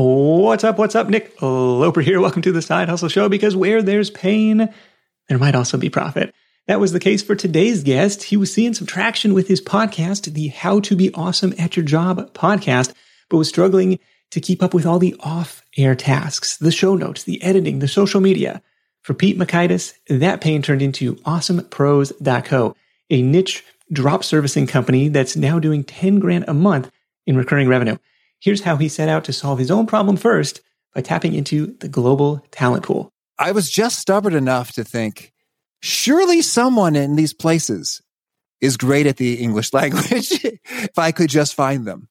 What's up? Nick Loper here. Welcome to the Side Hustle Show, because where there's pain, there might also be profit. That was the case for today's guest. He was seeing some traction with his podcast, the How to Be Awesome at Your Job podcast, but was struggling to keep up with all the off-air tasks, the show notes, the editing, the social media. For Pete Mockaitis, that pain turned into AwesomePros.co, a niche drop servicing company that's now doing 10 grand a month in recurring revenue. Here's how he set out to solve his own problem first by tapping into the global talent pool. I was just stubborn enough to think, surely someone in these places is great at the English language if I could just find them.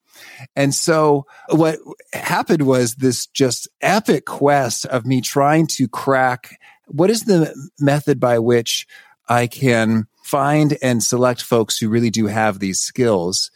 And so what happened was this just epic quest of me trying to crack what is the method by which I can find and select folks who really do have these skills.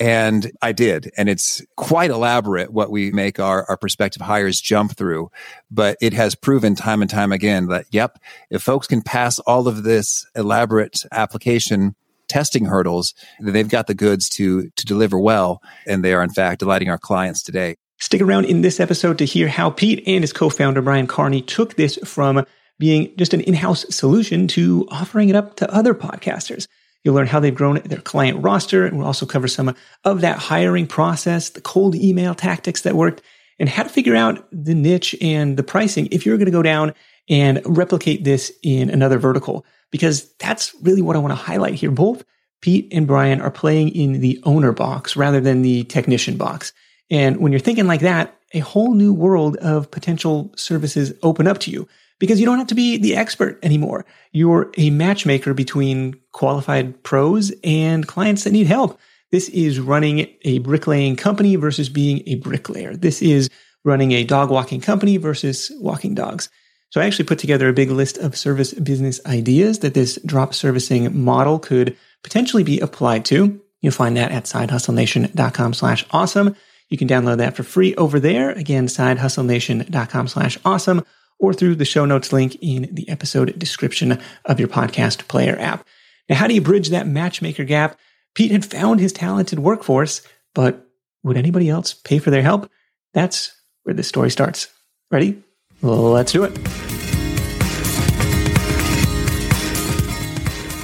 And I did. And it's quite elaborate what we make our prospective hires jump through. But it has proven time and time again that, yep, if folks can pass all of this elaborate application testing hurdles, then they've got the goods to deliver well. And they are, in fact, delighting our clients today. Stick around in this episode to hear how Pete and his co-founder, Brian Kearny, took this from being just an in-house solution to offering it up to other podcasters. You'll learn how they've grown their client roster, and we'll also cover some of that hiring process, the cold email tactics that worked, and how to figure out the niche and the pricing if you're going to go down and replicate this in another vertical, because that's really what I want to highlight here. Both Pete and Brian are playing in the owner box rather than the technician box. And when you're thinking like that, a whole new world of potential services open up to you, because you don't have to be the expert anymore. You're a matchmaker between qualified pros and clients that need help. This is running a bricklaying company versus being a bricklayer. This is running a dog walking company versus walking dogs. So I actually put together a big list of service business ideas that this drop servicing model could potentially be applied to. You'll find that at SideHustleNation.com/awesome. You can download that for free over there. Again, SideHustleNation.com/awesome. or through the show notes link in the episode description of your podcast player app. Now, how do you bridge that matchmaker gap? Pete had found his talented workforce, but would anybody else pay for their help? That's where this story starts. Ready? Let's do it.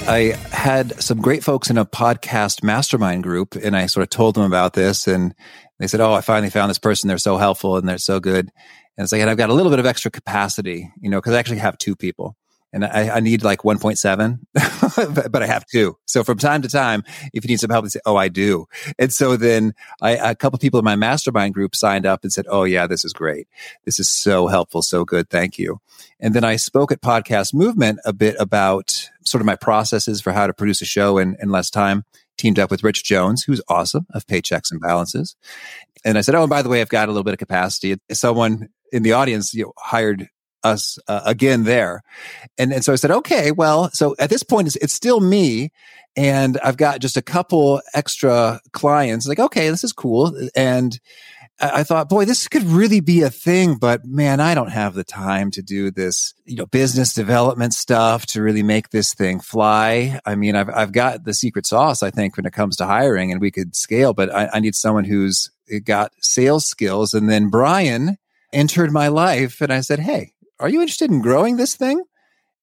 I had some great folks in a podcast mastermind group, and I sort of told them about this, and they said, oh, I finally found this person. They're so helpful and they're so good. And it's like, and I've got a little bit of extra capacity, you know, because I actually have two people, and I need like 1.7, but I have two. So from time to time, if you need some help, they say, oh, I do. And so then a couple of people in my mastermind group signed up and said, oh yeah, this is great. This is so helpful. So good. Thank you. And then I spoke at Podcast Movement a bit about sort of my processes for how to produce a show in less time. Teamed up with Rich Jones, who's awesome, of Paychecks and Balances. And I said, oh, and by the way, I've got a little bit of capacity. Someone in the audience, you know, hired us again there. And so I said, okay, well, so at this point, it's still me. And I've got just a couple extra clients. Like, okay, this is cool. And I thought, boy, this could really be a thing, but man, I don't have the time to do this, you know, business development stuff to really make this thing fly. I mean, I've got the secret sauce, I think, when it comes to hiring, and we could scale, but I need someone who's got sales skills. And then Brian entered my life, and I said, hey, are you interested in growing this thing?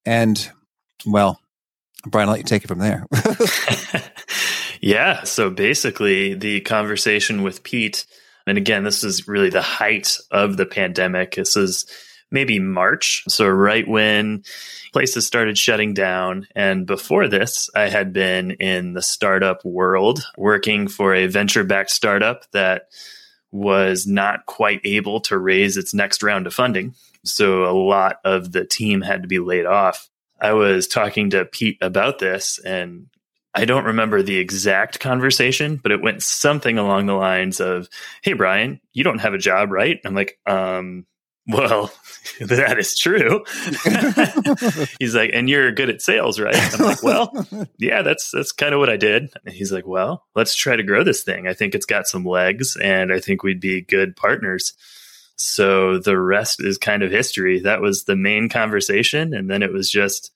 And well, Brian, I'll let you take it from there. Yeah. So basically the conversation with Pete, and again, this is really the height of the pandemic. This is maybe March. So right when places started shutting down. And before this, I had been in the startup world, working for a venture-backed startup that was not quite able to raise its next round of funding. So a lot of the team had to be laid off. I was talking to Pete about this, and I don't remember the exact conversation, but it went something along the lines of, hey, Brian, you don't have a job, right? I'm like, well, that is true. He's like, and you're good at sales, right? I'm like, well, yeah, that's kind of what I did. And he's like, well, let's try to grow this thing. I think it's got some legs, and I think we'd be good partners. So the rest is kind of history. That was the main conversation. And then it was just,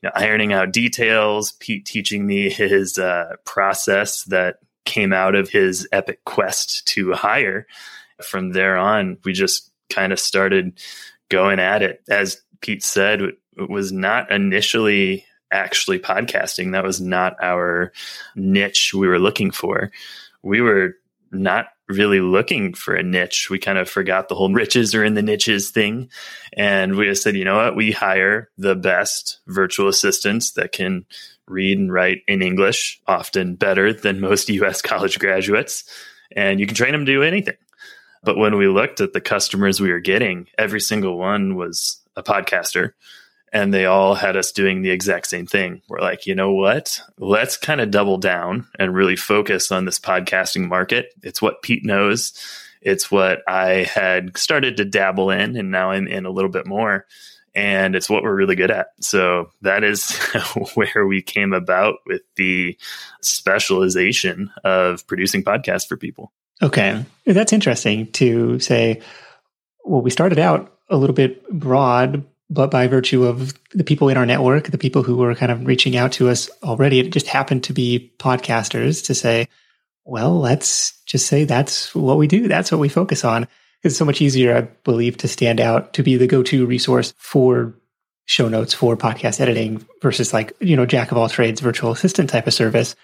you know, ironing out details, Pete teaching me his process that came out of his epic quest to hire. from there on, we just kind of started going at it. As Pete said, it was not initially actually podcasting. That was not our niche we were looking for. We were not really looking for a niche. We kind of forgot the whole riches are in the niches thing. And we just said, you know what? We hire the best virtual assistants that can read and write in English, often better than most US college graduates. And you can train them to do anything. But when we looked at the customers we were getting, every single one was a podcaster. And they all had us doing the exact same thing. We're like, you know what? Let's kind of double down and really focus on this podcasting market. It's what Pete knows. It's what I had started to dabble in, and now I'm in a little bit more. And it's what we're really good at. So that is where we came about with the specialization of producing podcasts for people. Okay. That's interesting to say, well, we started out a little bit broad, but by virtue of the people in our network, the people who were kind of reaching out to us already, it just happened to be podcasters to say, well, let's just say that's what we do. That's what we focus on. It's so much easier, I believe, to stand out, to be the go-to resource for show notes, for podcast editing versus like, you know, jack of all trades, virtual assistant type of service.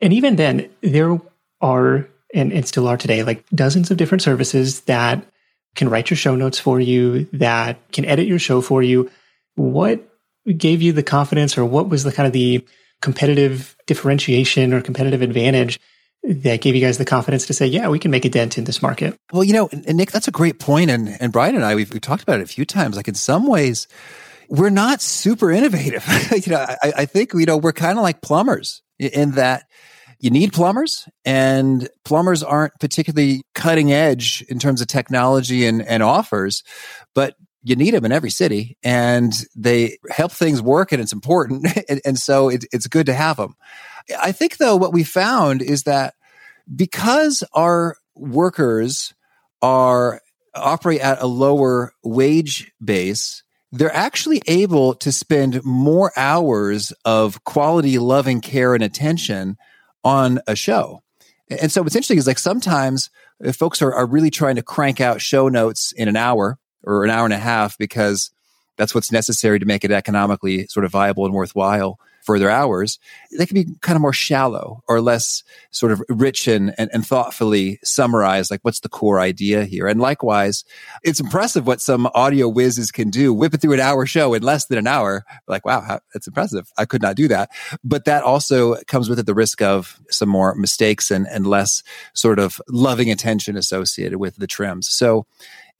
And even then, there are, and still are today, like dozens of different services that can write your show notes for you, that can edit your show for you. What gave you the confidence, or what was the kind of the competitive differentiation or competitive advantage that gave you guys the confidence to say, yeah, we can make a dent in this market? Well, you know, and Nick, that's a great point. And Brian and I, we've talked about it a few times. Like in some ways, we're not super innovative. You know, I think, you know, we're kind of like plumbers in that you need plumbers, and plumbers aren't particularly cutting edge in terms of technology and offers, but you need them in every city, and they help things work, and it's important, and so it's good to have them. I think, though, what we found is that because our workers operate at a lower wage base, they're actually able to spend more hours of quality, loving care and attention on a show. And so what's interesting is like sometimes if folks are really trying to crank out show notes in an hour or an hour and a half because that's what's necessary to make it economically sort of viable and worthwhile for their hours, they can be kind of more shallow or less sort of rich and thoughtfully summarize like what's the core idea here. And likewise, it's impressive what some audio whizzes can do, whip it through an hour show in less than an hour. Like, wow, that's impressive. I could not do that. But that also comes with it the risk of some more mistakes and less sort of loving attention associated with the trims. So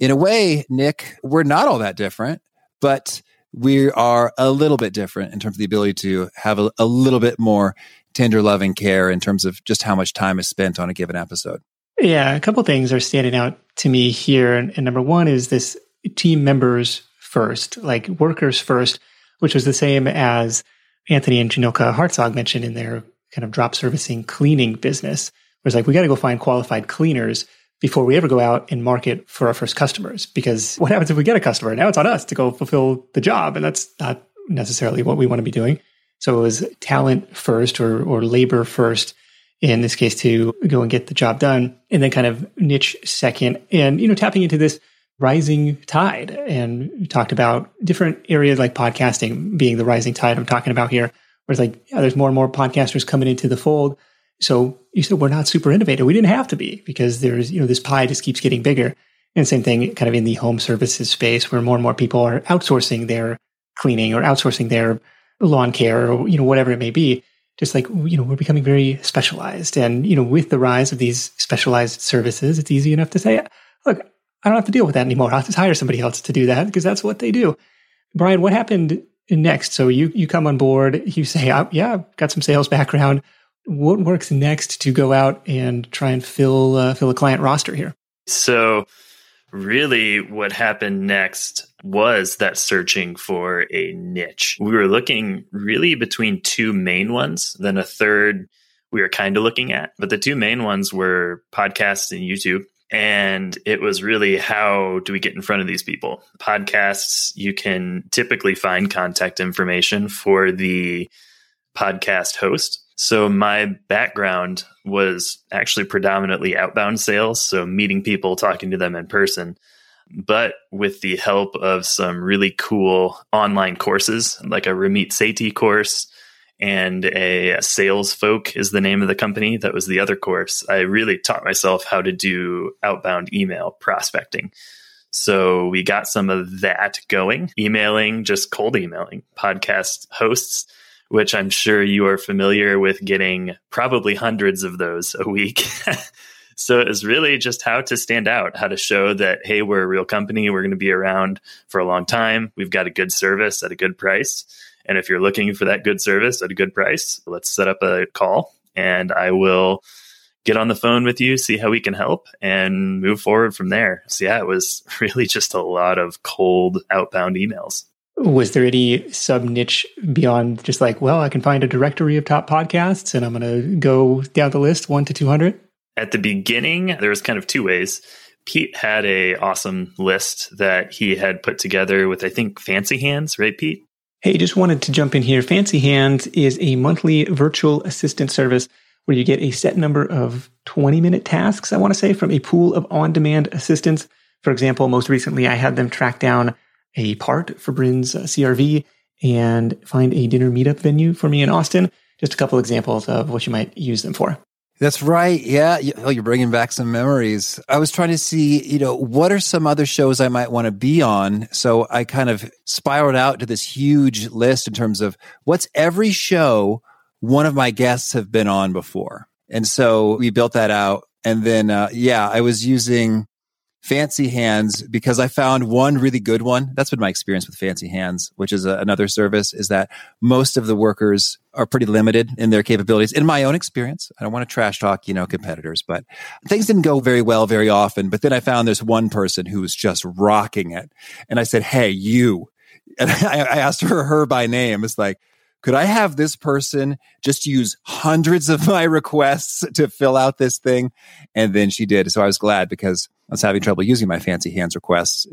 in a way, Nick, we're not all that different, but we are a little bit different in terms of the ability to have a little bit more tender loving care in terms of just how much time is spent on a given episode. Yeah, a couple of things are standing out to me here. And number one is this team members first, like workers first, which was the same as Anthony and Janilka Hartzog mentioned in their kind of drop servicing cleaning business. Where it's like, we got to go find qualified cleaners before we ever go out and market for our first customers. Because what happens if we get a customer? Now it's on us to go fulfill the job. And that's not necessarily what we want to be doing. So it was talent first or labor first, in this case, to go and get the job done. And then kind of niche second. And, you know, tapping into this rising tide. And we talked about different areas like podcasting being the rising tide I'm talking about here. Where it's like, yeah, there's more and more podcasters coming into the fold. So you said we're not super innovative. We didn't have to be because there's, you know, this pie just keeps getting bigger. And same thing kind of in the home services space where more and more people are outsourcing their cleaning or outsourcing their lawn care or, you know, whatever it may be. Just like, you know, we're becoming very specialized. And, you know, with the rise of these specialized services, it's easy enough to say, look, I don't have to deal with that anymore. I'll just hire somebody else to do that because that's what they do. Brian, what happened next? So you come on board, you say, yeah, I've got some sales background. What works next to go out and try and fill a client roster here? So really what happened next was that searching for a niche. We were looking really between two main ones, then a third we were kind of looking at. But the two main ones were podcasts and YouTube. And it was really, how do we get in front of these people? Podcasts, you can typically find contact information for the podcast host. So my background was actually predominantly outbound sales, so meeting people, talking to them in person. But with the help of some really cool online courses, like a Ramit Sethi course and a Salesfolk is the name of the company. That was the other course. I really taught myself how to do outbound email prospecting. So we got some of that going, emailing, just cold emailing podcast hosts, which I'm sure you are familiar with getting probably hundreds of those a week. So it's really just how to stand out, how to show that, hey, we're a real company. We're going to be around for a long time. We've got a good service at a good price. And if you're looking for that good service at a good price, let's set up a call and I will get on the phone with you, see how we can help and move forward from there. So yeah, it was really just a lot of cold outbound emails. Was there any sub-niche beyond just like, well, I can find a directory of top podcasts and I'm going to go down the list 1 to 200? At the beginning, there was kind of two ways. Pete had an awesome list that he had put together with, I think, Fancy Hands, right, Pete? Hey, just wanted to jump in here. Fancy Hands is a monthly virtual assistant service where you get a set number of 20-minute tasks, I want to say, from a pool of on-demand assistants. For example, most recently, I had them track down a part for Bryn's CRV and find a dinner meetup venue for me in Austin. Just a couple examples of what you might use them for. That's right. Yeah. Oh, you're bringing back some memories. I was trying to see, what are some other shows I might want to be on? So I kind of spiraled out to this huge list in terms of what's every show one of my guests have been on before. And so we built that out. And then, I was using Fancy Hands because I found one really good one. That's been my experience with Fancy Hands, which is another service, is that most of the workers are pretty limited in their capabilities. In my own experience, I don't want to trash talk, competitors, but things didn't go very well very often. But then I found this one person who was just rocking it. And I said, hey, you. And I asked her by name. It's like, could I have this person just use hundreds of my requests to fill out this thing? And then she did. So I was glad because I was having trouble using my Fancy Hands requests.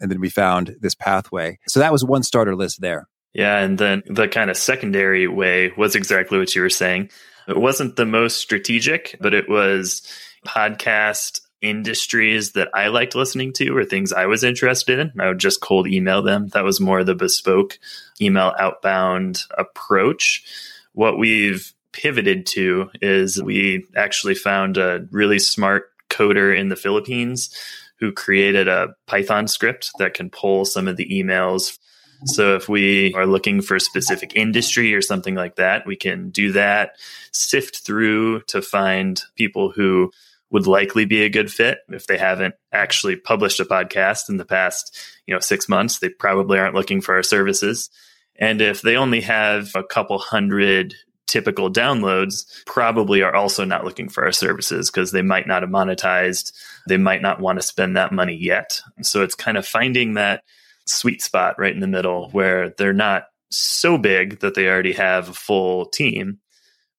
And then we found this pathway. So that was one starter list there. Yeah. And then the kind of secondary way was exactly what you were saying. It wasn't the most strategic, but it was podcast industries that I liked listening to or things I was interested in. I would just cold email them. That was more the bespoke email outbound approach. What we've pivoted to is we actually found a really smart coder in the Philippines who created a Python script that can pull some of the emails. So if we are looking for a specific industry or something like that, we can do that, sift through to find people who would likely be a good fit. If they haven't actually published a podcast in the past, 6 months, they probably aren't looking for our services. And if they only have a couple hundred typical downloads, probably are also not looking for our services because they might not have monetized. They might not want to spend that money yet. So it's kind of finding that sweet spot right in the middle where they're not so big that they already have a full team,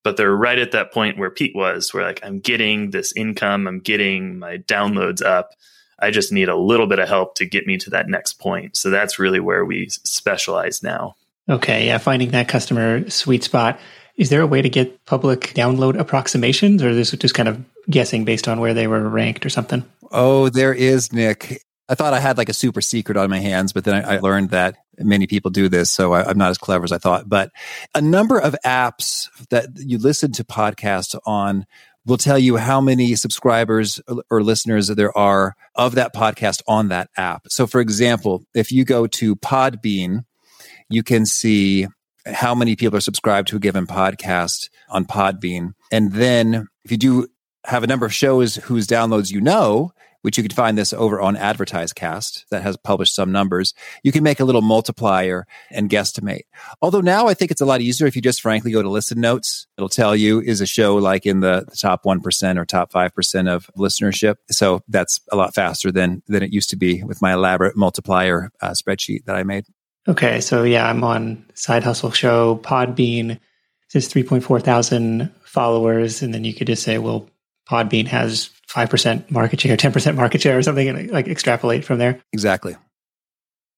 but they're right at that point where Pete was, where like, I'm getting this income, I'm getting my downloads up. I just need a little bit of help to get me to that next point. So that's really where we specialize now. Okay. Yeah. Finding that customer sweet spot. Is there a way to get public download approximations, or is this just kind of guessing based on where they were ranked or something? Oh, there is, Nick. I thought I had like a super secret on my hands, but then I learned that many people do this, so I'm not as clever as I thought. But a number of apps that you listen to podcasts on will tell you how many subscribers or listeners there are of that podcast on that app. So for example, if you go to Podbean, you can see how many people are subscribed to a given podcast on Podbean. And then if you do have a number of shows whose downloads which you can find this over on AdvertiseCast that has published some numbers, you can make a little multiplier and guesstimate. Although now I think it's a lot easier if you just frankly go to Listen Notes. It'll tell you, is a show like in the top 1% or top 5% of listenership. So that's a lot faster than it used to be with my elaborate multiplier spreadsheet that I made. Okay, so yeah, I'm on Side Hustle Show, Podbean. There's 3,400 followers, and then you could just say, well, Podbean has 5% market share, 10% market share or something, and like extrapolate from there. Exactly.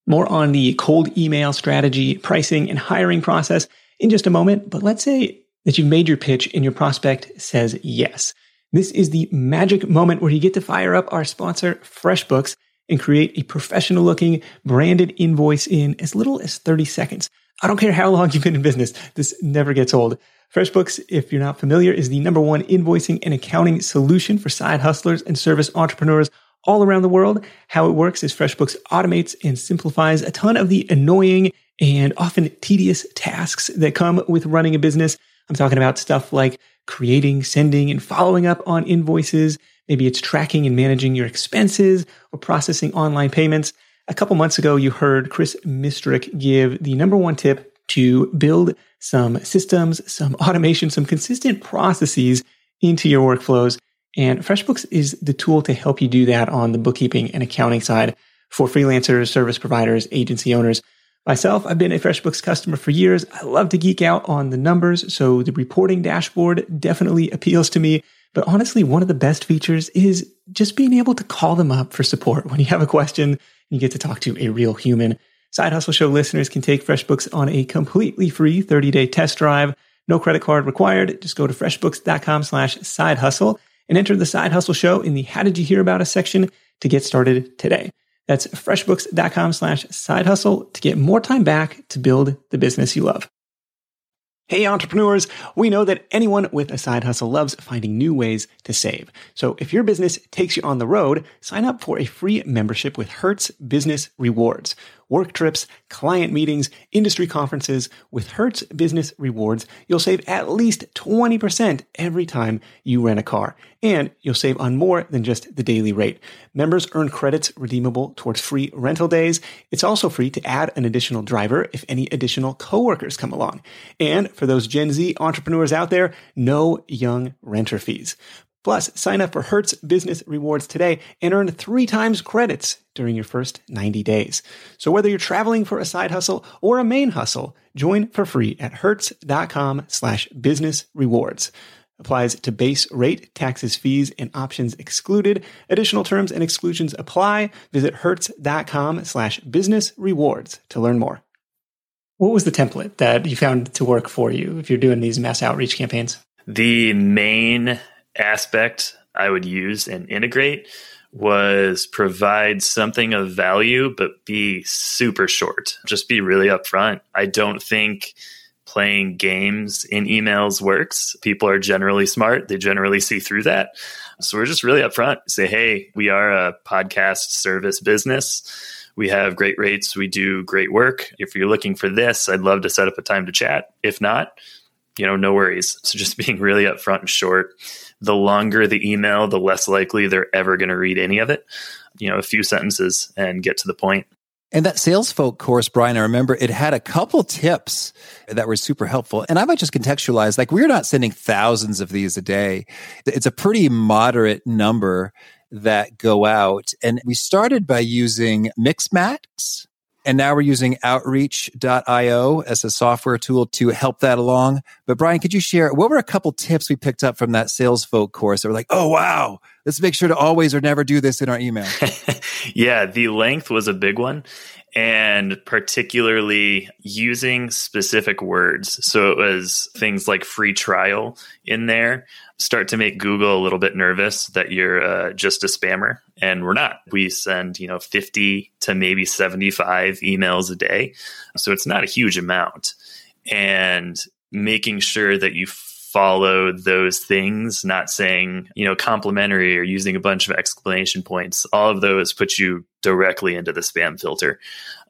More on the cold email strategy, pricing, and hiring process in just a moment. But let's say that you've made your pitch and your prospect says yes. This is the magic moment where you get to fire up our sponsor, FreshBooks, and create a professional-looking branded invoice in as little as 30 seconds. I don't care how long you've been in business. This never gets old. FreshBooks, if you're not familiar, is the #1 invoicing and accounting solution for side hustlers and service entrepreneurs all around the world. How it works is FreshBooks automates and simplifies a ton of the annoying and often tedious tasks that come with running a business. I'm talking about stuff like creating, sending, and following up on invoices. Maybe it's tracking and managing your expenses or processing online payments. A couple months ago, you heard Chris Mistrick give the #1 tip to build some systems, some automation, some consistent processes into your workflows. And FreshBooks is the tool to help you do that on the bookkeeping and accounting side for freelancers, service providers, agency owners. Myself, I've been a FreshBooks customer for years. I love to geek out on the numbers, so the reporting dashboard definitely appeals to me. But honestly, one of the best features is just being able to call them up for support. When you have a question, you get to talk to a real human. Side Hustle Show listeners can take FreshBooks on a completely free 30-day test drive. No credit card required. Just go to freshbooks.com/sidehustle and enter the Side Hustle Show in the How Did You Hear About Us section to get started today. That's freshbooks.com/sidehustle to get more time back to build the business you love. Hey, entrepreneurs, we know that anyone with a side hustle loves finding new ways to save. So if your business takes you on the road, sign up for a free membership with Hertz Business Rewards. Work trips, client meetings, industry conferences. With Hertz Business Rewards, you'll save at least 20% every time you rent a car. And you'll save on more than just the daily rate. Members earn credits redeemable towards free rental days. It's also free to add an additional driver if any additional coworkers come along. And for those Gen Z entrepreneurs out there, no young renter fees. Plus, sign up for Hertz Business Rewards today and earn 3 times credits during your first 90 days. So whether you're traveling for a side hustle or a main hustle, join for free at hertz.com/business rewards. Applies to base rate, taxes, fees, and options excluded. Additional terms and exclusions apply. Visit hertz.com/business rewards to learn more. What was the template that you found to work for you if you're doing these mass outreach campaigns? The main aspect I would use and integrate was provide something of value, but be super short. Just be really upfront. I don't think playing games in emails works. People are generally smart. They generally see through that. So we're just really upfront. Say, hey, we are a podcast service business. We have great rates. We do great work. If you're looking for this, I'd love to set up a time to chat. If not, no worries. So just being really upfront and short. The longer the email, the less likely they're ever going to read any of it. A few sentences and get to the point. And that Salesfolk course, Brian, I remember it had a couple tips that were super helpful. And I might just contextualize, we're not sending thousands of these a day. It's a pretty moderate number that go out. And we started by using Mixmax. And now we're using Outreach.io as a software tool to help that along. But Brian, could you share, what were a couple tips we picked up from that Salesfolk course that were like, oh, wow, let's make sure to always or never do this in our email? Yeah, the length was a big one. And particularly using specific words. So it was things like free trial in there. Start to make Google a little bit nervous that you're just a spammer. And we're not. We send, 50 to maybe 75 emails a day. So it's not a huge amount. And making sure that you follow those things, not saying, complimentary or using a bunch of exclamation points, all of those put you directly into the spam filter.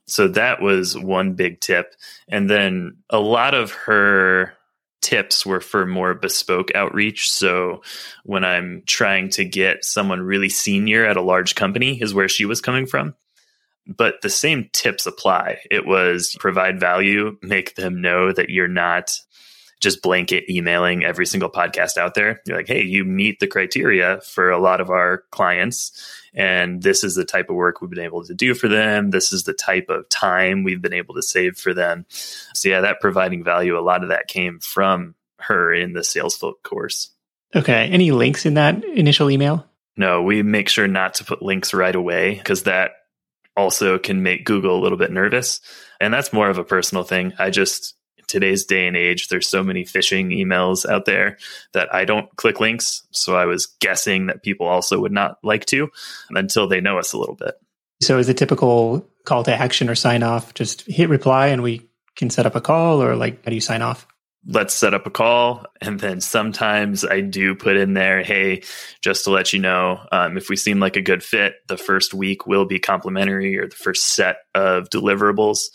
So that was one big tip. And then a lot of her tips were for more bespoke outreach. So when I'm trying to get someone really senior at a large company is where she was coming from. But the same tips apply. It was provide value, make them know that you're not just blanket emailing every single podcast out there. You're like, hey, you meet the criteria for a lot of our clients, and this is the type of work we've been able to do for them. This is the type of time we've been able to save for them. So yeah, that providing value, a lot of that came from her in the Salesfolk course. Okay. Any links in that initial email? No, we make sure not to put links right away because that also can make Google a little bit nervous. And that's more of a personal thing. I just today's day and age, there's so many phishing emails out there that I don't click links. So I was guessing that people also would not like to until they know us a little bit. So is the typical call to action or sign off, just hit reply and we can set up a call, or like, how do you sign off? Let's set up a call. And then sometimes I do put in there, hey, just to let you know, if we seem like a good fit, the first week will be complimentary, or the first set of deliverables.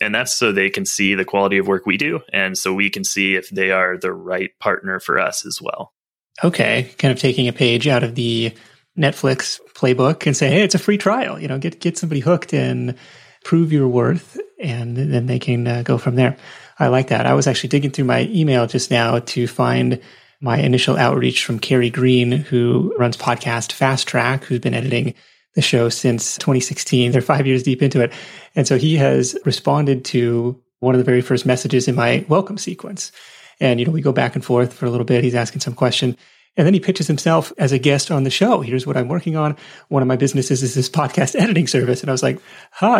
And that's so they can see the quality of work we do. And so we can see if they are the right partner for us as well. Okay. Kind of taking a page out of the Netflix playbook and say, hey, it's a free trial, you know, get somebody hooked and prove your worth, and then they can go from there. I like that. I was actually digging through my email just now to find my initial outreach from Carrie Green, who runs podcast Fast Track, who's been editing the show since 2016. They're 5 years deep into it. And so he has responded to one of the very first messages in my welcome sequence. And, you know, we go back and forth for a little bit. He's asking some question. And then he pitches himself as a guest on the show. Here's what I'm working on. One of my businesses is this podcast editing service. And I was like,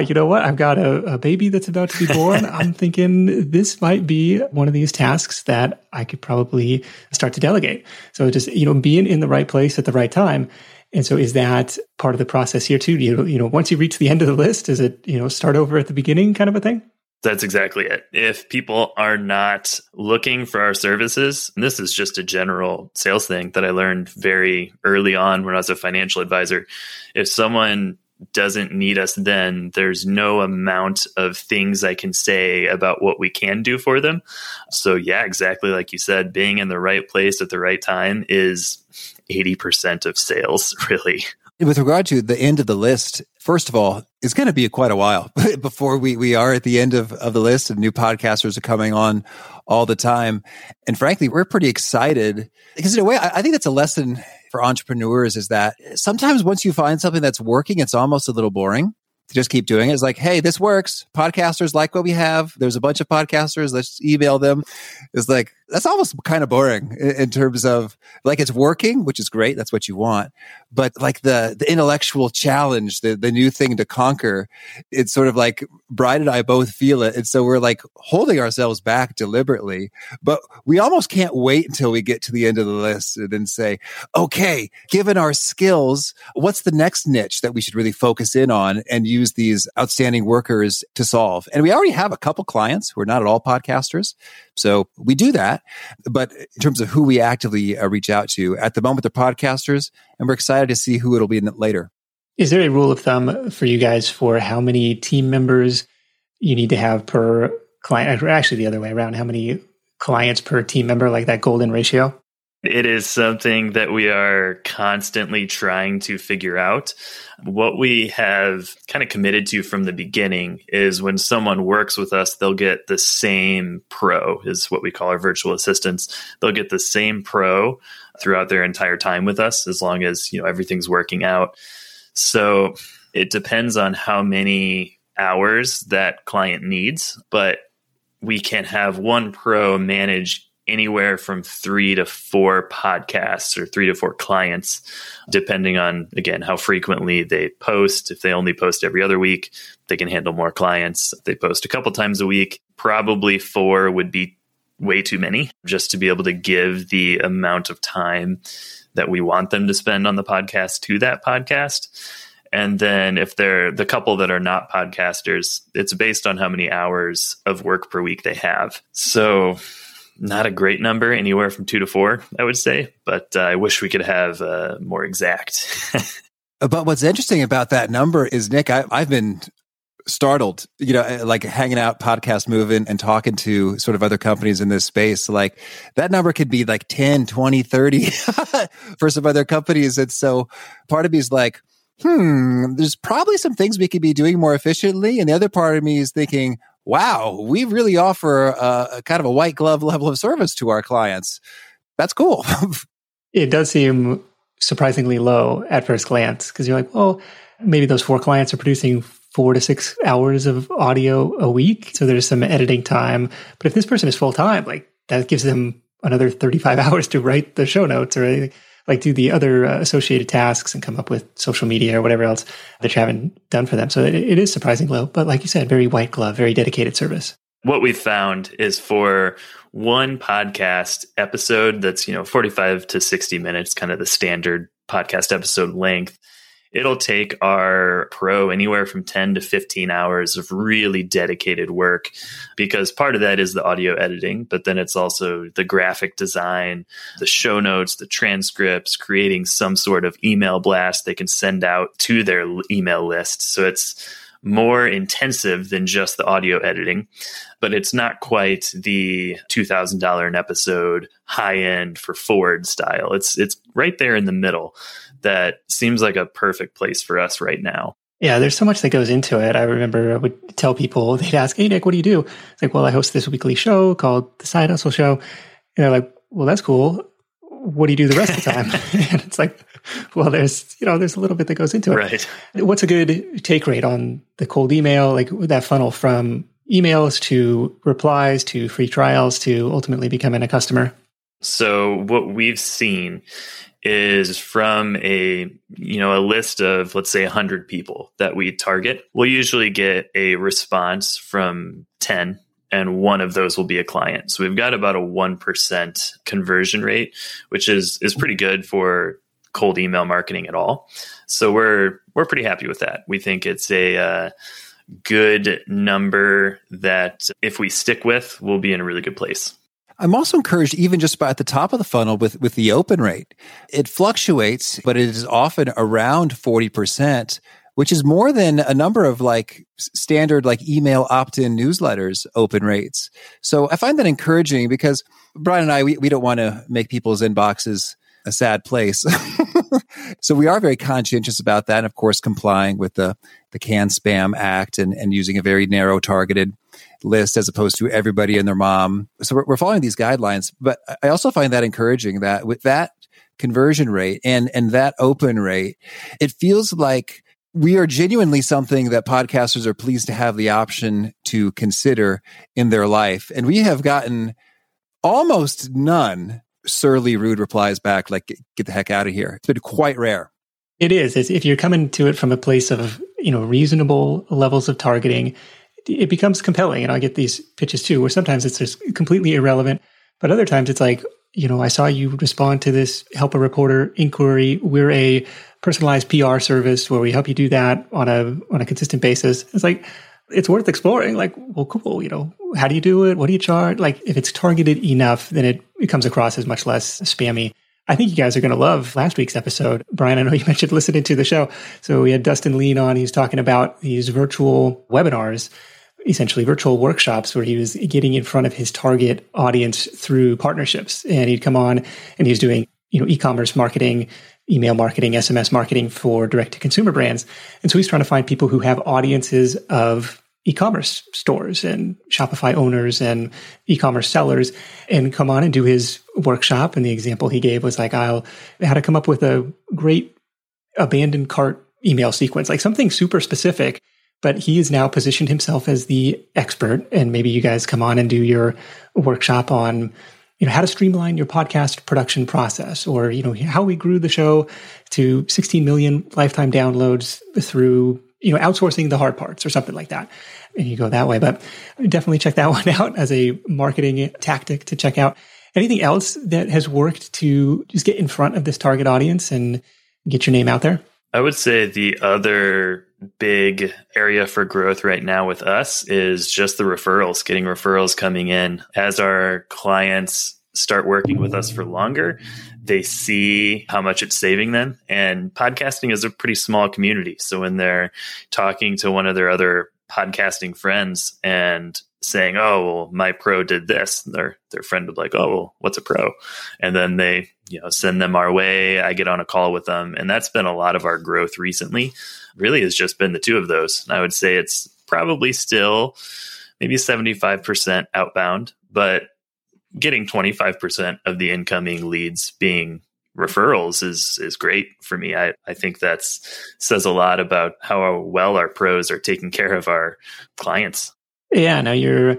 you know what? I've got a baby that's about to be born. I'm thinking this might be one of these tasks that I could probably start to delegate. So just, you know, being in the right place at the right time. And so is that part of the process here too? You know, once you reach the end of the list, is it, you know, start over at the beginning kind of a thing? That's exactly it. If people are not looking for our services, and this is just a general sales thing that I learned very early on when I was a financial advisor, if someone doesn't need us then, there's no amount of things I can say about what we can do for them. So yeah, exactly like you said, being in the right place at the right time is 80% of sales, really. With regard to the end of the list, first of all, it's going to be quite a while before we are at the end of the list, and new podcasters are coming on all the time. And frankly, we're pretty excited because in a way, I think that's a lesson for entrepreneurs, is that sometimes once you find something that's working, it's almost a little boring to just keep doing it. It's like, hey, this works. Podcasters like what we have. There's a bunch of podcasters. Let's email them. It's like, that's almost kind of boring in terms of like it's working, which is great. That's what you want. But like the intellectual challenge, the new thing to conquer, it's sort of like Brian and I both feel it. And so we're like holding ourselves back deliberately, but we almost can't wait until we get to the end of the list and then say, okay, given our skills, what's the next niche that we should really focus in on and use these outstanding workers to solve? And we already have a couple clients who are not at all podcasters. So we do that. But in terms of who we actively reach out to, at the moment, they're podcasters, and we're excited to see who it'll be later. Is there a rule of thumb for you guys for how many team members you need to have per client? Or actually, the other way around, how many clients per team member, like that golden ratio? It is something that we are constantly trying to figure out. What we have kind of committed to from the beginning is when someone works with us, they'll get the same pro, is what we call our virtual assistants. They'll get the same pro throughout their entire time with us, as long as, you know, everything's working out. So it depends on how many hours that client needs, but we can have one pro manage anywhere from 3 to 4 podcasts or 3 to 4 clients, depending on, again, how frequently they post. If they only post every other week, they can handle more clients. If they post a couple times a week, probably 4 would be way too many, just to be able to give the amount of time that we want them to spend on the podcast to that podcast. And then if they're the couple that are not podcasters, it's based on how many hours of work per week they have. So not a great number, anywhere from 2 to 4, I would say, but I wish we could have more exact. But what's interesting about that number is, Nick, I've been startled, you know, like hanging out, Podcast Movement, and talking to sort of other companies in this space. Like that number could be like 10, 20, 30 for some other companies. And so part of me is like, there's probably some things we could be doing more efficiently. And the other part of me is thinking, wow, we really offer a kind of a white glove level of service to our clients. That's cool. It does seem surprisingly low at first glance, because you're like, well, maybe those 4 clients are producing 4 to 6 hours of audio a week. So there's some editing time. But if this person is full time, like that gives them another 35 hours to write the show notes or anything, like do the other associated tasks and come up with social media or whatever else that you haven't done for them. So it is surprisingly low, but like you said, very white glove, very dedicated service. What we've found is for one podcast episode that's, 45 to 60 minutes, kind of the standard podcast episode length, it'll take our pro anywhere from 10 to 15 hours of really dedicated work, because part of that is the audio editing, but then it's also the graphic design, the show notes, the transcripts, creating some sort of email blast they can send out to their email list. So it's more intensive than just the audio editing, but it's not quite the $2,000 an episode high end for Ford style. It's right there in the middle. That seems like a perfect place for us right now. Yeah, there's so much that goes into it. I remember I would tell people, they'd ask, "Hey, Nick, what do you do?" It's like, "Well, I host this weekly show called The Side Hustle Show." And they're like, "Well, that's cool. What do you do the rest of the time?" And it's like, well, there's a little bit that goes into it. Right. What's a good take rate on the cold email, like that funnel from emails to replies to free trials to ultimately becoming a customer? So what we've seen is from a list of, let's say, 100 people that we target, we'll usually get a response from 10, and one of those will be a client. So we've got about a 1% conversion rate, which is pretty good for cold email marketing at all. So we're pretty happy with that. We think it's a good number that if we stick with, we'll be in a really good place. I'm also encouraged even just by at the top of the funnel with the open rate. It fluctuates, but it is often around 40%, which is more than a number of standard email opt-in newsletters open rates. So I find that encouraging because Brian and I, we don't want to make people's inboxes a sad place. So we are very conscientious about that. And of course, complying with the Can Spam Act and using a very narrow targeted list as opposed to everybody and their mom. So we're following these guidelines. But I also find that encouraging that with that conversion rate and that open rate, it feels like we are genuinely something that podcasters are pleased to have the option to consider in their life. And we have gotten almost none surly, rude replies back, like, "Get the heck out of here." It's been quite rare. It is. It's, if you're coming to it from a place of, reasonable levels of targeting, it becomes compelling. And I get these pitches too, where sometimes it's just completely irrelevant, but other times it's like, "I saw you respond to this help a reporter inquiry. We're a personalized PR service where we help you do that on a consistent basis." It's like, it's worth exploring. Like, well, cool. How do you do it? What do you charge? Like, if it's targeted enough, then it comes across as much less spammy. I think you guys are going to love last week's episode. Brian, I know you mentioned listening to the show. So we had Dustin Lean on. He was talking about these virtual webinars, essentially virtual workshops, where he was getting in front of his target audience through partnerships. And he'd come on and he was doing, e-commerce marketing, email marketing, SMS marketing for direct-to-consumer brands. And so he's trying to find people who have audiences of e-commerce stores and Shopify owners and e-commerce sellers, and come on and do his workshop. And the example he gave was like, how to come up with a great abandoned cart email sequence, like something super specific. But he has now positioned himself as the expert. And maybe you guys come on and do your workshop on how to streamline your podcast production process, or, how we grew the show to 16 million lifetime downloads through, outsourcing the hard parts or something like that. And you go that way. But definitely check that one out as a marketing tactic to check out. Anything else that has worked to just get in front of this target audience and get your name out there? I would say the other big area for growth right now with us is just the referrals, getting referrals coming in. As our clients start working with us for longer, they see how much it's saving them. And podcasting is a pretty small community. So when they're talking to one of their other podcasting friends and saying, "Oh, well, my pro did this," and their friend would be like, "Oh, well, what's a pro?" And then they, send them our way. I get on a call with them. And that's been a lot of our growth recently. Really has just been the two of those. And I would say it's probably still maybe 75% outbound, but getting 25% of the incoming leads being referrals is great for me. I think that says a lot about how well our pros are taking care of our clients. Yeah, now you're a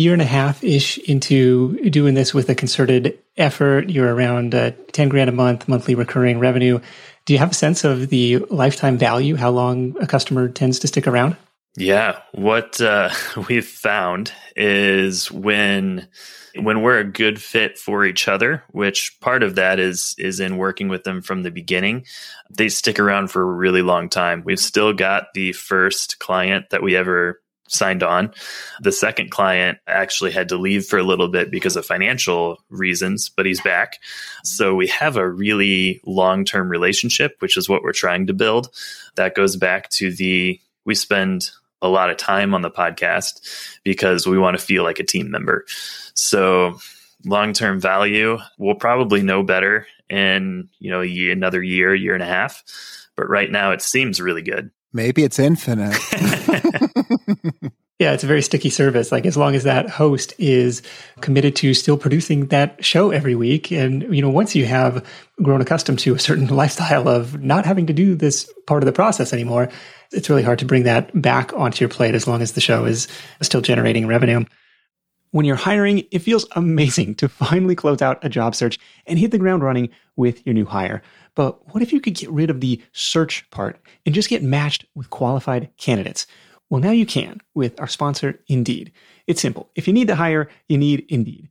year and a half-ish into doing this with a concerted effort. You're around $10,000 a month, monthly recurring revenue. Do you have a sense of the lifetime value, how long a customer tends to stick around? Yeah. What we've found is when we're a good fit for each other, which part of that is in working with them from the beginning, they stick around for a really long time. We've still got the first client that we ever signed on. The second client actually had to leave for a little bit because of financial reasons, but he's back. So we have a really long-term relationship, which is what we're trying to build. That goes back to we spend a lot of time on the podcast because we want to feel like a team member. So long-term value, we'll probably know better in, another year, year and a half. But right now it seems really good. Maybe it's infinite. Yeah, it's a very sticky service. Like as long as that host is committed to still producing that show every week. And, once you have grown accustomed to a certain lifestyle of not having to do this part of the process anymore, it's really hard to bring that back onto your plate as long as the show is still generating revenue. When you're hiring, it feels amazing to finally close out a job search and hit the ground running with your new hire. But what if you could get rid of the search part and just get matched with qualified candidates? Well, now you can with our sponsor, Indeed. It's simple. If you need to hire, you need Indeed.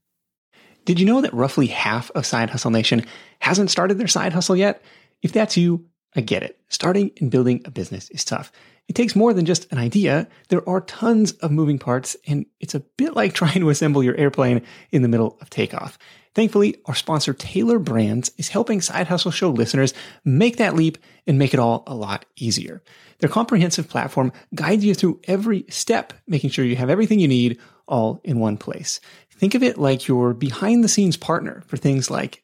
Did you know that roughly half of Side Hustle Nation hasn't started their side hustle yet? If that's you, I get it. Starting and building a business is tough. It takes more than just an idea. There are tons of moving parts, and it's a bit like trying to assemble your airplane in the middle of takeoff. Thankfully, our sponsor, Tailor Brands, is helping Side Hustle Show listeners make that leap and make it all a lot easier. Their comprehensive platform guides you through every step, making sure you have everything you need all in one place. Think of it like your behind-the-scenes partner for things like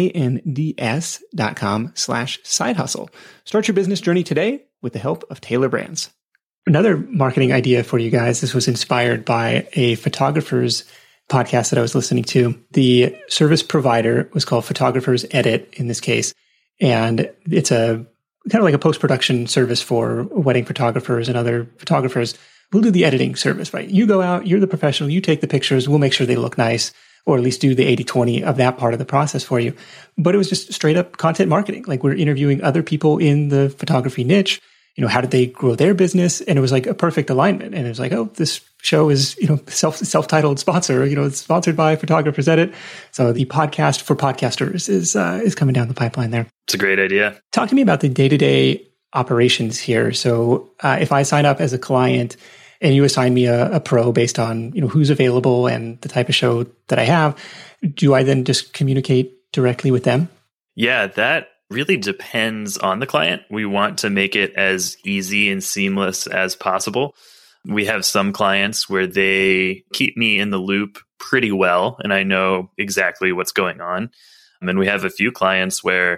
Hustle. Start your business journey today with the help of Tailor Brands. Another marketing idea for you guys. This was inspired by a photographer's podcast that I was listening to. The service provider was called Photographers Edit in this case. And it's a kind of like a post-production service for wedding photographers and other photographers. We'll do the editing service, right? You go out, you're the professional, you take the pictures, we'll make sure they look nice, or at least do the 80-20 of that part of the process for you. But it was just straight up content marketing. Like we're interviewing other people in the photography niche. How did they grow their business? And it was like a perfect alignment. And it was like, oh, this show is, self-titled sponsor, it's sponsored by Photographers Edit. So the podcast for podcasters is coming down the pipeline there. It's a great idea. Talk to me about the day-to-day operations here. So if I sign up as a client, and you assign me a pro based on who's available and the type of show that I have, do I then just communicate directly with them? Yeah, that really depends on the client. We want to make it as easy and seamless as possible. We have some clients where they keep me in the loop pretty well, and I know exactly what's going on. And we have a few clients where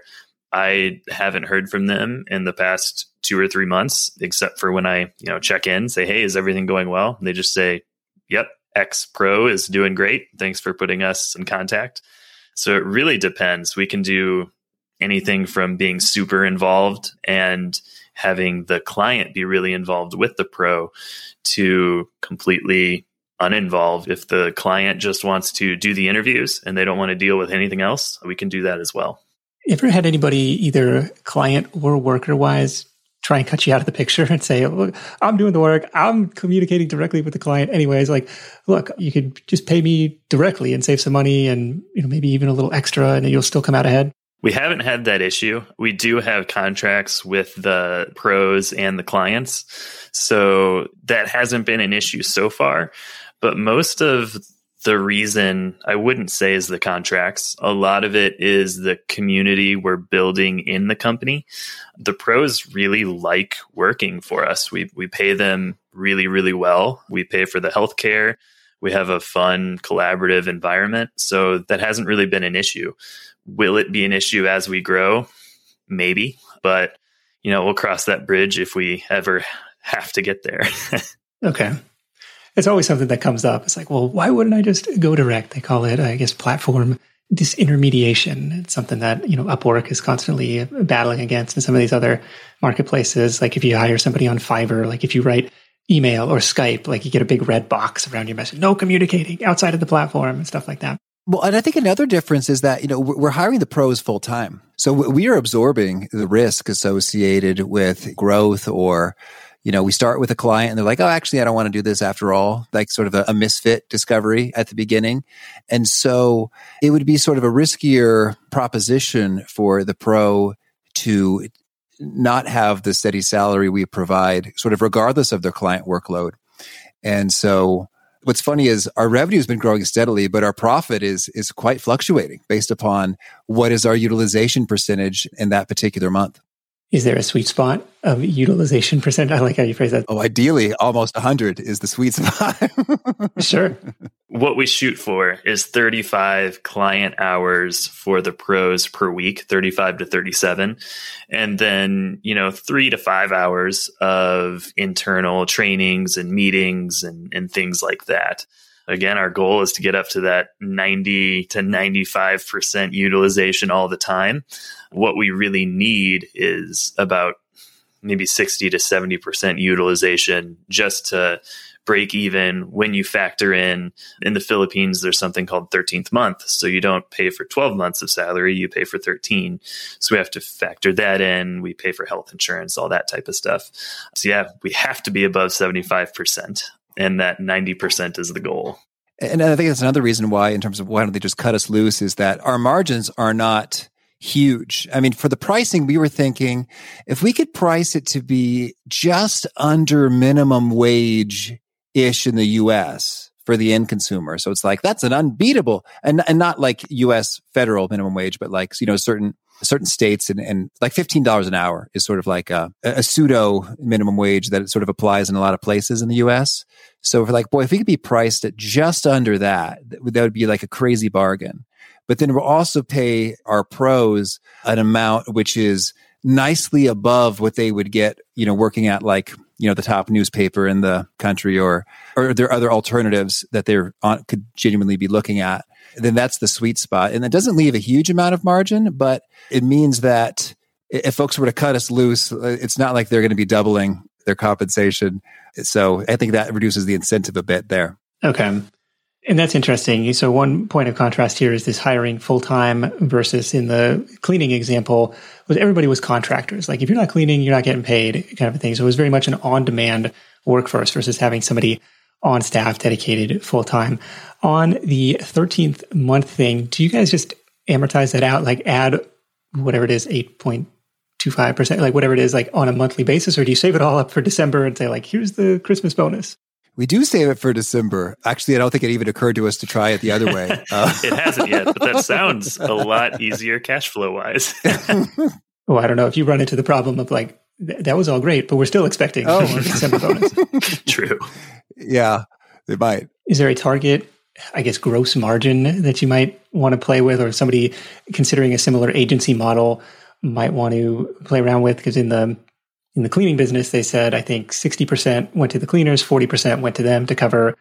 I haven't heard from them in the past 2 or 3 months, except for when I, check in, say, hey, is everything going well? And they just say, yep, X Pro is doing great. Thanks for putting us in contact. So it really depends. We can do anything from being super involved and having the client be really involved with the pro to completely uninvolved. If the client just wants to do the interviews and they don't want to deal with anything else, we can do that as well. Ever had anybody, either client or worker-wise, try and cut you out of the picture and say, look, I'm doing the work. I'm communicating directly with the client anyways. Like, look, you could just pay me directly and save some money and, you know, maybe even a little extra and you'll still come out ahead. We haven't had that issue. We do have contracts with the pros and the clients. So that hasn't been an issue so far. But most of the reason I wouldn't say is the contracts. A lot of it is the community we're building in the company. The pros really like working for us. We pay them really, really well. We pay for the healthcare. We have a fun, collaborative environment. So that hasn't really been an issue. Will it be an issue as we grow? Maybe, but you know, we'll cross that bridge if we ever have to get there. Okay. It's always something that comes up. It's like, well, why wouldn't I just go direct? They call it, I guess, platform disintermediation. It's something that, you know, Upwork is constantly battling against and some of these other marketplaces. Like if you hire somebody on Fiverr, like if you write email or Skype, like you get a big red box around your message, no communicating outside of the platform and stuff like that. Well, and I think another difference is that, you know, we're hiring the pros full time. So we are absorbing the risk associated with growth or, you know, we start with a client and they're like, oh, actually, I don't want to do this after all, like sort of a misfit discovery at the beginning. And so it would be sort of a riskier proposition for the pro to not have the steady salary we provide, sort of regardless of their client workload. And so what's funny is our revenue has been growing steadily, but our profit is quite fluctuating based upon what is our utilization percentage in that particular month. Is there a sweet spot of utilization percent? I like how you phrase that. Oh, ideally, almost 100 is the sweet spot. Sure. What we shoot for is 35 client hours for the pros per week, 35 to 37. And then, you know, 3 to 5 hours of internal trainings and meetings and things like that. Again, our goal is to get up to that 90 to 95% utilization all the time. What we really need is about maybe 60 to 70% utilization just to break even when you factor in the Philippines, there's something called 13th month. So you don't pay for 12 months of salary, you pay for 13. So we have to factor that in. We pay for health insurance, all that type of stuff. So yeah, we have to be above 75%. And that 90% is the goal. And I think that's another reason why, in terms of why don't they just cut us loose, is that our margins are not huge. I mean, for the pricing, we were thinking if we could price it to be just under minimum wage-ish in the U.S. for the end consumer. So it's like, that's an unbeatable, and not like U.S. federal minimum wage, but like, you know, certain states and like $15 an hour is sort of like a pseudo minimum wage that it sort of applies in a lot of places in the US. So we're like, boy, if we could be priced at just under that would be like a crazy bargain. But then we'll also pay our pros an amount which is nicely above what they would get, you know, working at like, you know, the top newspaper in the country or there are other alternatives that they're on, could genuinely be looking at. Then that's the sweet spot. And that doesn't leave a huge amount of margin, but it means that if folks were to cut us loose, it's not like they're going to be doubling their compensation. So I think that reduces the incentive a bit there. Okay. And that's interesting. So one point of contrast here is this hiring full-time versus in the cleaning example, was everybody was contractors. Like if you're not cleaning, you're not getting paid kind of a thing. So it was very much an on-demand workforce versus having somebody on staff dedicated full-time. On the 13th month thing, do you guys just amortize that out, like add whatever it is, 8.25%, like whatever it is, like on a monthly basis? Or do you save it all up for December and say like, here's the Christmas bonus? We do save it for December. Actually, I don't think it even occurred to us to try it the other way. It hasn't yet, but that sounds a lot easier cash flow-wise. Well, I don't know if you run into the problem of like, that was all great, but we're still expecting a December bonus. True. Yeah, they might. Is there a target, I guess, gross margin that you might want to play with, or somebody considering a similar agency model might want to play around with? Because in the cleaning business, they said, I think 60% went to the cleaners, 40% went to them to cover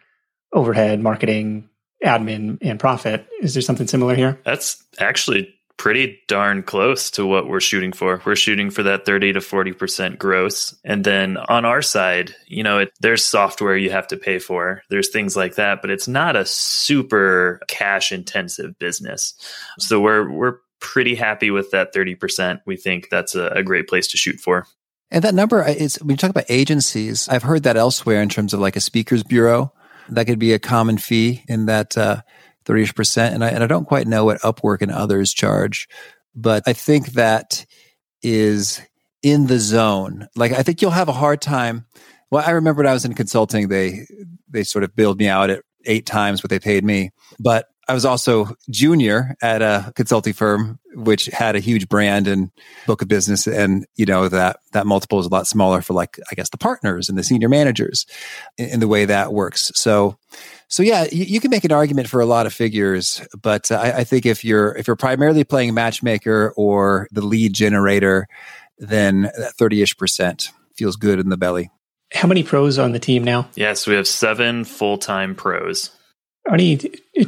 overhead, marketing, admin, and profit. Is there something similar here? That's actually pretty darn close to what we're shooting for. We're shooting for that 30 to 40% gross. And then on our side, you know, there's software you have to pay for. There's things like that, but it's not a super cash intensive business. So we're pretty happy with that 30%. We think that's a great place to shoot for. And that number is, when you talk about agencies, I've heard that elsewhere in terms of like a speaker's bureau, that could be a common fee in that 30%. And I don't quite know what Upwork and others charge, but I think that is in the zone. Like, I think you'll have a hard time. Well, I remember when I was in consulting, they sort of billed me out at 8 times what they paid me. But I was also junior at a consulting firm, which had a huge brand and book of business. And, you know, that multiple is a lot smaller for, like, I guess, the partners and the senior managers in the way that works. So yeah, you can make an argument for a lot of figures, but I think if you're primarily playing matchmaker or the lead generator, then that 30-ish% feels good in the belly. How many pros on the team now? Yes, we have 7 full-time pros. Are any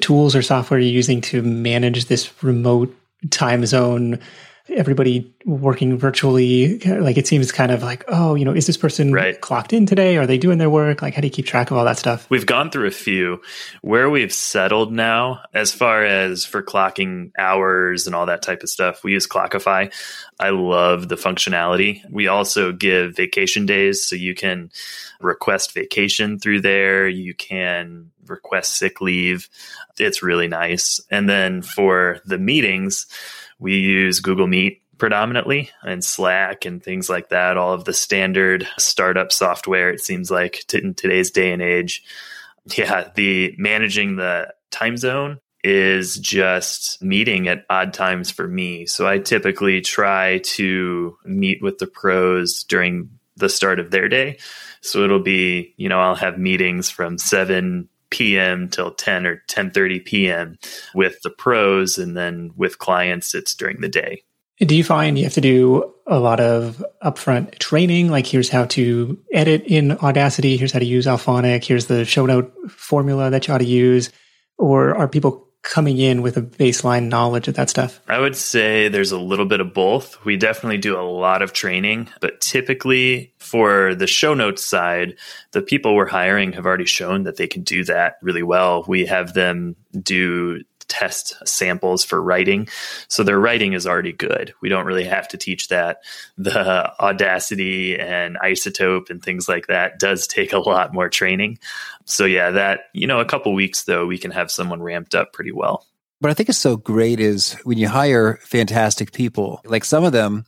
tools or software you're using to manage this remote time zone, everybody working virtually? Like, it seems kind of like, oh, you know, is this person clocked in today? Are they doing their work? Like, how do you keep track of all that stuff? We've gone through a few. Where we've settled now, as far as for clocking hours and all that type of stuff, we use Clockify. I love the functionality. We also give vacation days, so you can request vacation through there. You can request sick leave. It's really nice. And then for the meetings, we use Google Meet predominantly and Slack and things like that, all of the standard startup software, it seems like, in today's day and age. Yeah, the managing the time zone is just meeting at odd times for me. So I typically try to meet with the pros during the start of their day. So it'll be, you know, I'll have meetings from 7 p.m. till 10 or 10:30 p.m. with the pros, and then with clients, it's during the day. Do you find you have to do a lot of upfront training? Like, here's how to edit in Audacity. Here's how to use Alphonic. Here's the show note formula that you ought to use. Or are people coming in with a baseline knowledge of that stuff? I would say there's a little bit of both. We definitely do a lot of training, but typically for the show notes side, the people we're hiring have already shown that they can do that really well. We have them do test samples for writing. So their writing is already good. We don't really have to teach that. The Audacity and Isotope and things like that does take a lot more training. So yeah, that, you know, a couple weeks though, we can have someone ramped up pretty well. What I think is so great is when you hire fantastic people, like some of them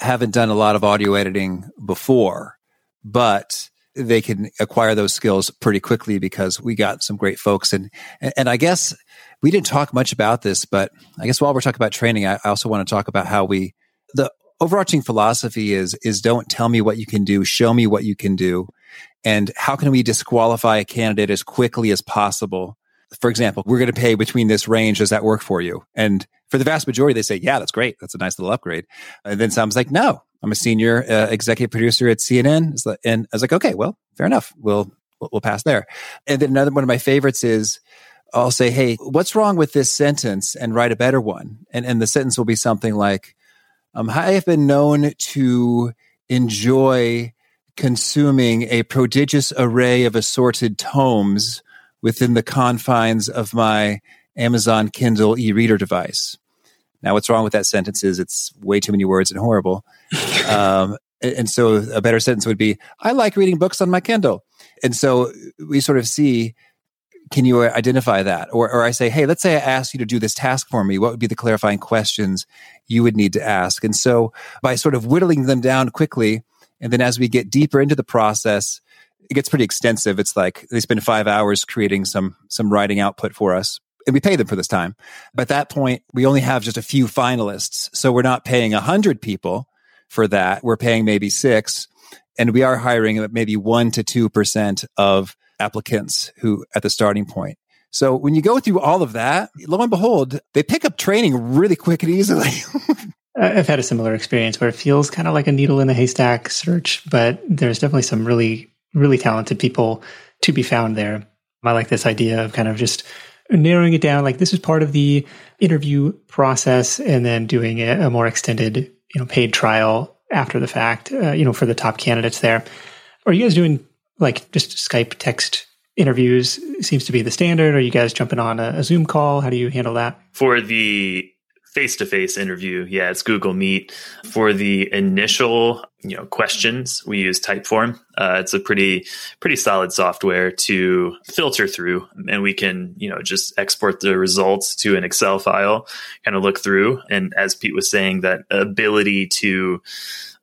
haven't done a lot of audio editing before, but they can acquire those skills pretty quickly because we got some great folks. And I guess we didn't talk much about this, but I guess while we're talking about training, I also want to talk about how the overarching philosophy is don't tell me what you can do, show me what you can do. And how can we disqualify a candidate as quickly as possible? For example, we're going to pay between this range. Does that work for you? And for the vast majority, they say, yeah, that's great. That's a nice little upgrade. And then someone's like, no, I'm a senior executive producer at CNN. And I was like, okay, well, fair enough. We'll pass there. And then another one of my favorites is, I'll say, hey, what's wrong with this sentence? And write a better one. And the sentence will be something like, I have been known to enjoy consuming a prodigious array of assorted tomes within the confines of my Amazon Kindle e-reader device. Now, what's wrong with that sentence is it's way too many words and horrible. And so a better sentence would be, I like reading books on my Kindle. And so we sort of see, can you identify that? Or I say, hey, let's say I asked you to do this task for me. What would be the clarifying questions you would need to ask? And so by sort of whittling them down quickly, and then as we get deeper into the process, it gets pretty extensive. It's like they spend 5 hours creating some writing output for us, and we pay them for this time. But at that point, we only have just a few finalists. So we're not paying 100 people for that. We're paying maybe 6, and we are hiring maybe 1 to 2% of applicants who at the starting point. So when you go through all of that, lo and behold, they pick up training really quick and easily. I've had a similar experience where it feels kind of like a needle in a haystack search, but there's definitely some really, really talented people to be found there. I like this idea of kind of just narrowing it down, like this is part of the interview process, and then doing a more extended, paid trial after the fact, for the top candidates there. Are you guys doing like just Skype text interviews? Seems to be the standard. Are you guys jumping on a Zoom call? How do you handle that? For the face-to-face interview, yeah, it's Google Meet. For the initial, questions, we use Typeform. It's a pretty solid software to filter through, and we can, just export the results to an Excel file, kind of look through. And as Pete was saying, that ability to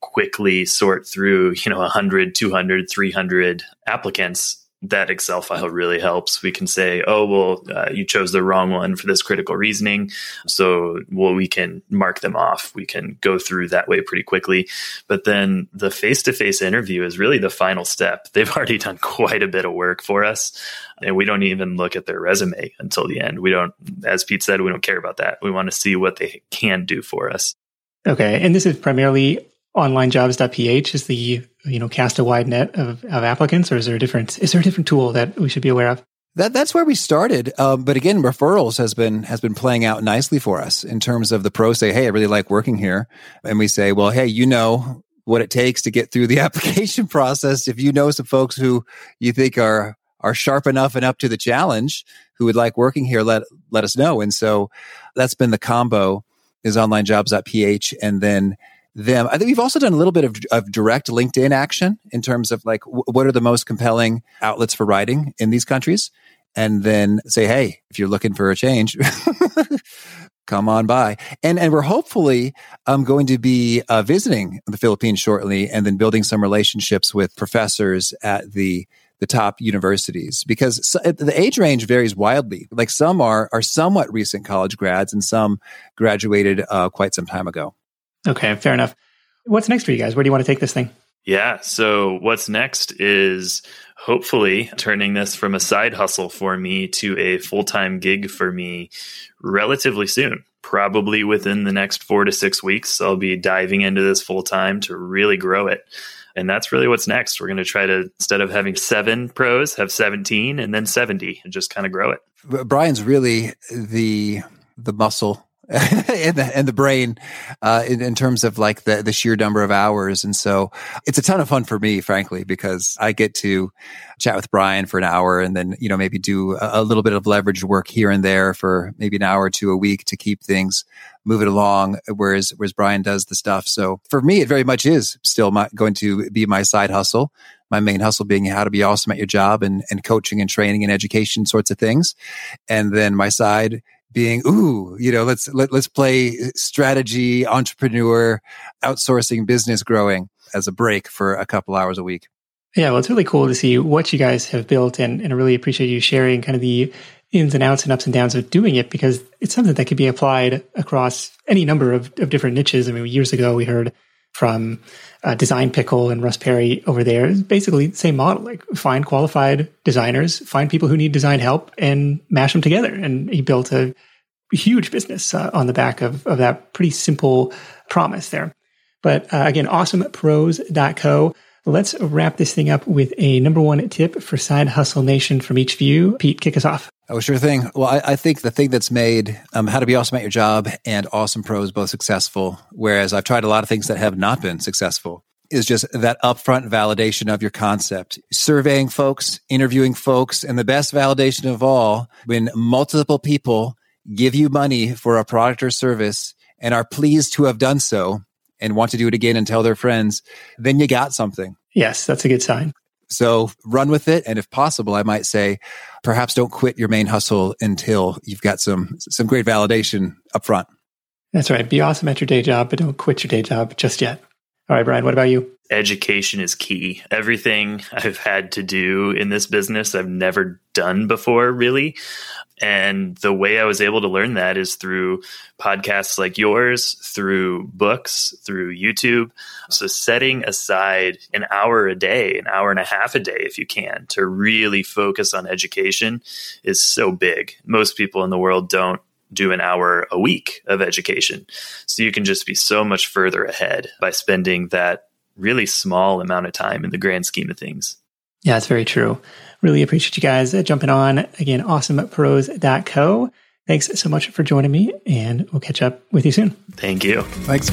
quickly sort through, 100, 200, 300 applicants, that Excel file really helps. We can say, you chose the wrong one for this critical reasoning. So, we can mark them off. We can go through that way pretty quickly. But then the face-to-face interview is really the final step. They've already done quite a bit of work for us. And we don't even look at their resume until the end. We don't, as Pete said, we don't care about that. We want to see what they can do for us. Okay. And this is primarily OnlineJobs.ph is the, cast a wide net of applicants, or is there a different tool that we should be aware of? That's where we started. But again, referrals has been playing out nicely for us in terms of the pros say, hey, I really like working here. And we say, well, hey, what it takes to get through the application process. If some folks who you think are sharp enough and up to the challenge who would like working here, let us know. And so that's been the combo is OnlineJobs.ph and then them. I think we've also done a little bit of direct LinkedIn action in terms of like, what are the most compelling outlets for writing in these countries? And then say, hey, if you're looking for a change, come on by. And we're hopefully going to be visiting the Philippines shortly and then building some relationships with professors at the top universities, because the age range varies wildly. Like some are somewhat recent college grads and some graduated quite some time ago. Okay, fair enough. What's next for you guys? Where do you want to take this thing? Yeah, so what's next is hopefully turning this from a side hustle for me to a full-time gig for me relatively soon. Probably within the next 4 to 6 weeks, I'll be diving into this full-time to really grow it. And that's really what's next. We're going to try to, instead of having 7 pros, have 17 and then 70 and just kind of grow it. Brian's really the muscle and the brain in terms of like the sheer number of hours. And so it's a ton of fun for me, frankly, because I get to chat with Brian for an hour and then, maybe do a little bit of leverage work here and there for maybe an hour to a week to keep things moving along, whereas Brian does the stuff. So for me, it very much is still going to be my side hustle. My main hustle being how to be awesome at your job and coaching and training and education sorts of things. And then my side being, let's play strategy, entrepreneur, outsourcing, business growing as a break for a couple hours a week. Yeah, well, it's really cool to see what you guys have built, and I really appreciate you sharing kind of the ins and outs and ups and downs of doing it, because it's something that could be applied across any number of different niches. I mean, years ago, we heard from Design Pickle and Russ Perry over there. It's basically the same model, like find qualified designers, find people who need design help and mash them together. And he built a huge business on the back of that pretty simple promise there. But again, AwesomePros.co. Let's wrap this thing up with a number one tip for Side Hustle Nation from each of you. Pete, kick us off. Oh, sure thing. Well, I think the thing that's made How to Be Awesome at Your Job and Awesome Pros both successful, whereas I've tried a lot of things that have not been successful, is just that upfront validation of your concept. Surveying folks, interviewing folks, and the best validation of all, when multiple people give you money for a product or service and are pleased to have done so and want to do it again and tell their friends, then you got something. Yes, that's a good sign. So run with it. And if possible, I might say, perhaps don't quit your main hustle until you've got some great validation up front. That's right. Be awesome at your day job, but don't quit your day job just yet. All right, Brian, what about you? Education is key. Everything I've had to do in this business, I've never done before, really. And the way I was able to learn that is through podcasts like yours, through books, through YouTube. So setting aside an hour a day, an hour and a half a day, if you can, to really focus on education is so big. Most people in the world don't do an hour a week of education. So you can just be so much further ahead by spending that really small amount of time in the grand scheme of things. Yeah, that's very true. Really appreciate you guys jumping on. Again, AwesomePros.co. Thanks so much for joining me, and we'll catch up with you soon. Thank you. Thanks.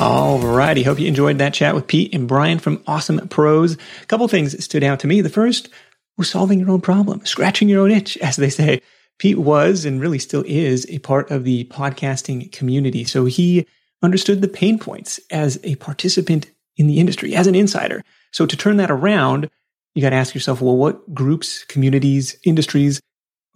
All righty. Hope you enjoyed that chat with Pete and Brian from Awesome Pros. A couple things stood out to me. The first was solving your own problem, scratching your own itch, as they say. Pete was, and really still is, a part of the podcasting community. So he understood the pain points as a participant in the industry, as an insider. So to turn that around, you got to ask yourself, well, what groups, communities, industries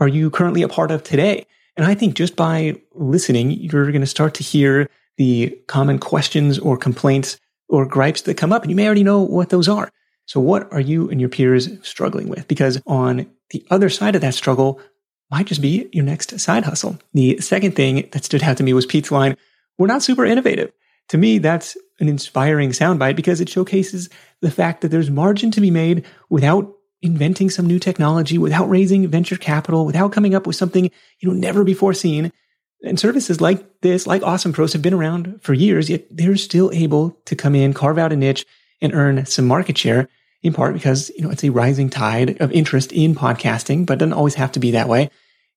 are you currently a part of today? And I think just by listening, you're going to start to hear the common questions or complaints or gripes that come up. And you may already know what those are. So what are you and your peers struggling with? Because on the other side of that struggle might just be your next side hustle. The second thing that stood out to me was Pete's line, "We're not super innovative." To me, that's an inspiring soundbite because it showcases the fact that there's margin to be made without inventing some new technology, without raising venture capital, without coming up with something, never before seen. And services like this, like Awesome Pros, have been around for years, yet they're still able to come in, carve out a niche, and earn some market share, in part because, it's a rising tide of interest in podcasting, but it doesn't always have to be that way.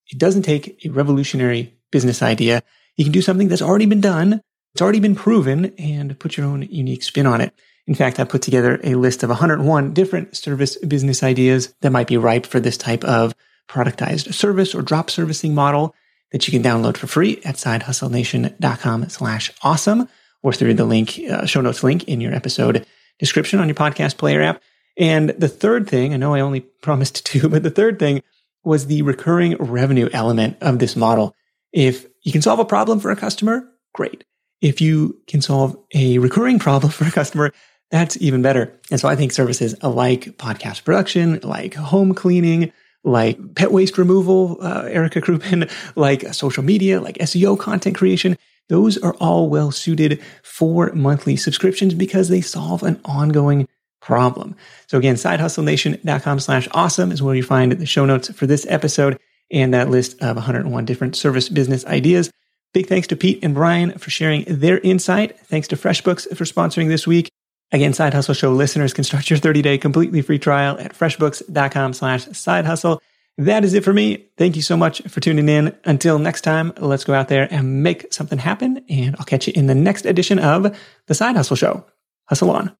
It doesn't take a revolutionary business idea. You can do something that's already been done, it's already been proven, and put your own unique spin on it. In fact, I put together a list of 101 different service business ideas that might be ripe for this type of productized service or drop servicing model that you can download for free at SideHustleNation.com/awesome or through the link, show notes link in your episode description on your podcast player app. And the third thing, I know I only promised two, but the third thing was the recurring revenue element of this model. If you can solve a problem for a customer, great. If you can solve a recurring problem for a customer, that's even better. And so I think services like podcast production, like home cleaning, like pet waste removal, Erica Krupin, like social media, like SEO content creation, those are all well suited for monthly subscriptions because they solve an ongoing problem. So again, sidehustlenation.com/awesome is where you find the show notes for this episode and that list of 101 different service business ideas. Big thanks to Pete and Brian for sharing their insight. Thanks to FreshBooks for sponsoring this week. Again, Side Hustle Show listeners can start your 30-day completely free trial at freshbooks.com/sidehustle. That is it for me. Thank you so much for tuning in. Until next time, let's go out there and make something happen. And I'll catch you in the next edition of The Side Hustle Show. Hustle on.